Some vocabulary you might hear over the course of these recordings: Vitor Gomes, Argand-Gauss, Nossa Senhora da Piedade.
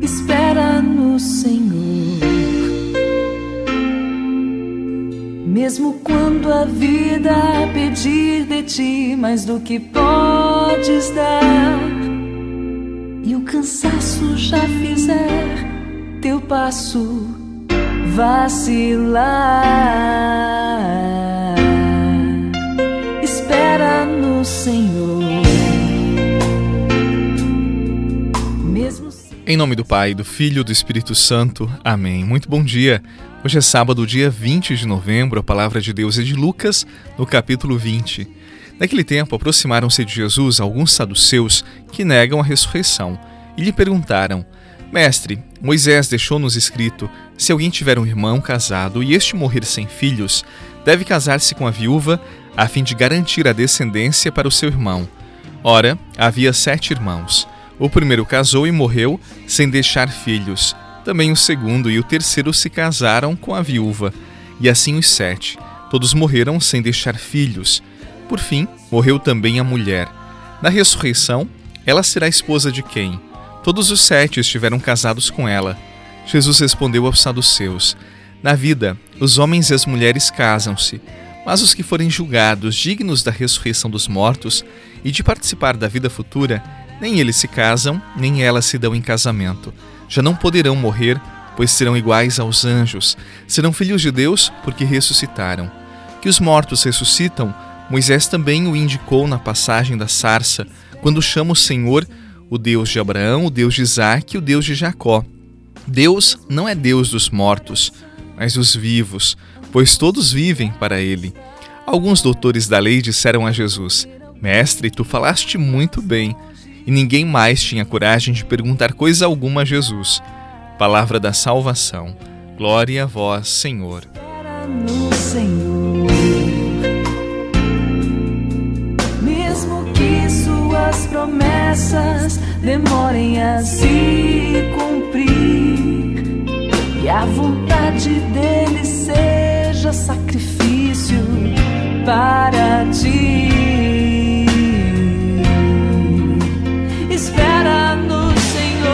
espera no Senhor. Mesmo quando a vida pedir de ti mais do que podes dar, e o cansaço já fizer teu passo vacilar, espera no Senhor. Em nome do Pai, do Filho e do Espírito Santo. Amém. Muito bom dia. Hoje é sábado, dia 20 de novembro. A palavra de Deus é de Lucas, no capítulo 20. Naquele tempo, aproximaram-se de Jesus alguns saduceus que negam a ressurreição e lhe perguntaram: Mestre, Moisés deixou-nos escrito, se alguém tiver um irmão casado e este morrer sem filhos, deve casar-se com a viúva a fim de garantir a descendência para o seu irmão. Ora, havia 7 irmãos. O primeiro casou e morreu sem deixar filhos. Também o segundo e o terceiro se casaram com a viúva. E assim os 7. Todos morreram sem deixar filhos. Por fim, morreu também a mulher. Na ressurreição, ela será esposa de quem? Todos os 7 estiveram casados com ela. Jesus respondeu aos saduceus: Na vida, os homens e as mulheres casam-se, mas os que forem julgados dignos da ressurreição dos mortos e de participar da vida futura, nem eles se casam, nem elas se dão em casamento. Já não poderão morrer, pois serão iguais aos anjos. Serão filhos de Deus, porque ressuscitaram. Que os mortos ressuscitam, Moisés também o indicou na passagem da sarça, quando chama o Senhor, o Deus de Abraão, o Deus de Isaque e o Deus de Jacó. Deus não é Deus dos mortos, mas dos vivos, pois todos vivem para Ele. Alguns doutores da lei disseram a Jesus: Mestre, tu falaste muito bem. E ninguém mais tinha coragem de perguntar coisa alguma a Jesus. Palavra da salvação. Glória a vós, Senhor. Espera no Senhor. Mesmo que suas promessas demorem a se cumprir, e a vontade dele seja sacrifício para ti. Espera no Senhor.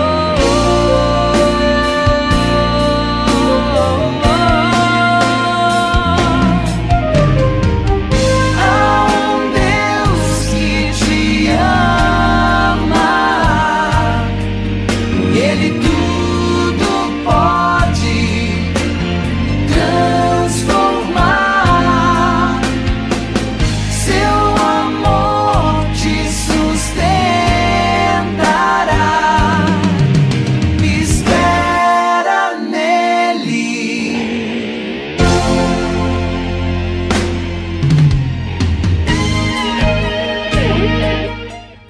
Há um Deus que te ama, e Ele tudo pode transformar. Seu amor te sustenta.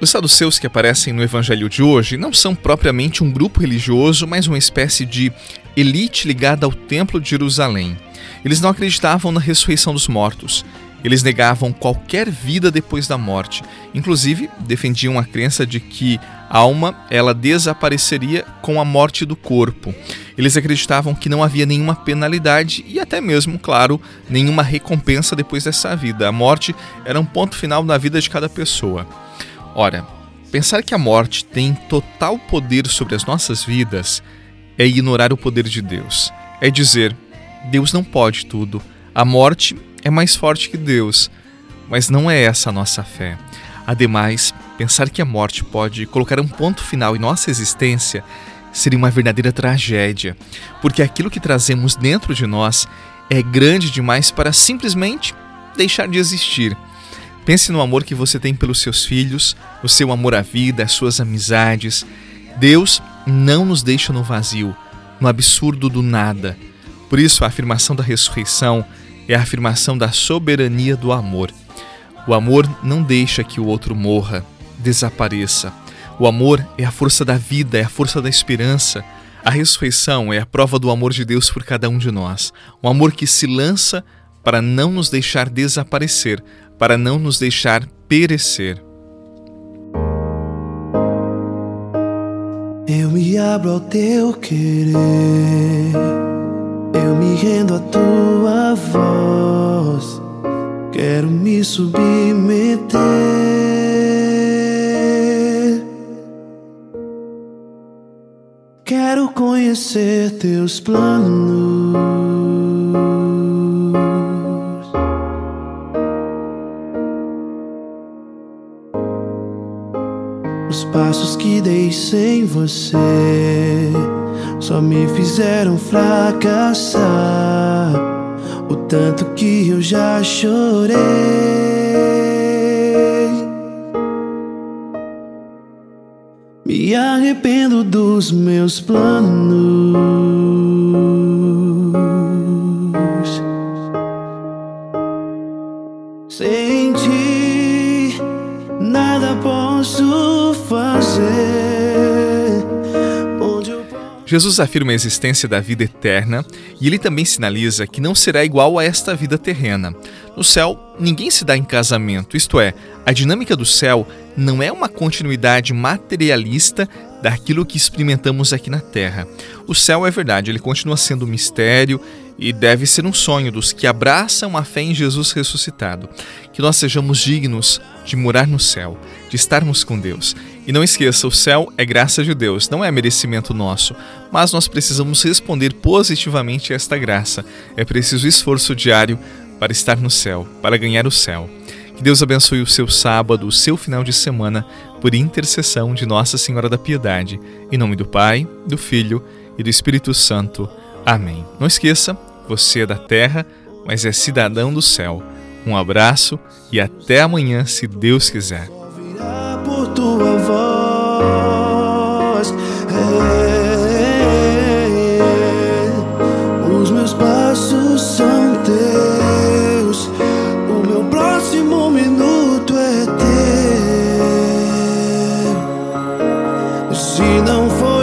Os saduceus que aparecem no evangelho de hoje não são propriamente um grupo religioso, mas uma espécie de elite ligada ao templo de Jerusalém. Eles não acreditavam na ressurreição dos mortos. Eles negavam qualquer vida depois da morte. Inclusive, defendiam a crença de que a alma ela desapareceria com a morte do corpo. Eles acreditavam que não havia nenhuma penalidade e até mesmo, claro, nenhuma recompensa depois dessa vida. A morte era um ponto final na vida de cada pessoa. Ora, pensar que a morte tem total poder sobre as nossas vidas é ignorar o poder de Deus. É dizer, Deus não pode tudo, a morte é mais forte que Deus, mas não é essa a nossa fé. Ademais, pensar que a morte pode colocar um ponto final em nossa existência seria uma verdadeira tragédia, porque aquilo que trazemos dentro de nós é grande demais para simplesmente deixar de existir. Pense no amor que você tem pelos seus filhos, o seu amor à vida, as suas amizades. Deus não nos deixa no vazio, no absurdo do nada. Por isso, a afirmação da ressurreição é a afirmação da soberania do amor. O amor não deixa que o outro morra, desapareça. O amor é a força da vida, é a força da esperança. A ressurreição é a prova do amor de Deus por cada um de nós. Um amor que se lança para não nos deixar desaparecer, para não nos deixar perecer. Eu me abro ao teu querer, eu me rendo à tua voz, quero me submeter. Quero conhecer teus planos. Os passos que dei sem você só me fizeram fracassar. O tanto que eu já chorei. Me arrependo dos meus planos. Sem ti, nada posso fazer. Jesus afirma a existência da vida eterna e ele também sinaliza que não será igual a esta vida terrena. No céu, ninguém se dá em casamento, isto é, a dinâmica do céu não é uma continuidade materialista daquilo que experimentamos aqui na Terra. O céu é verdade, ele continua sendo um mistério e deve ser um sonho dos que abraçam a fé em Jesus ressuscitado. Que nós sejamos dignos de morar no céu, de estarmos com Deus. E não esqueça, o céu é graça de Deus, não é merecimento nosso, mas nós precisamos responder positivamente a esta graça. É preciso esforço diário para estar no céu, para ganhar o céu. Que Deus abençoe o seu sábado, o seu final de semana, por intercessão de Nossa Senhora da Piedade. Em nome do Pai, do Filho e do Espírito Santo. Amém. Não esqueça, você é da terra, mas é cidadão do céu. Um abraço e até amanhã, se Deus quiser. Tua voz, os meus passos são teus, o meu próximo minuto é teu. Se não for.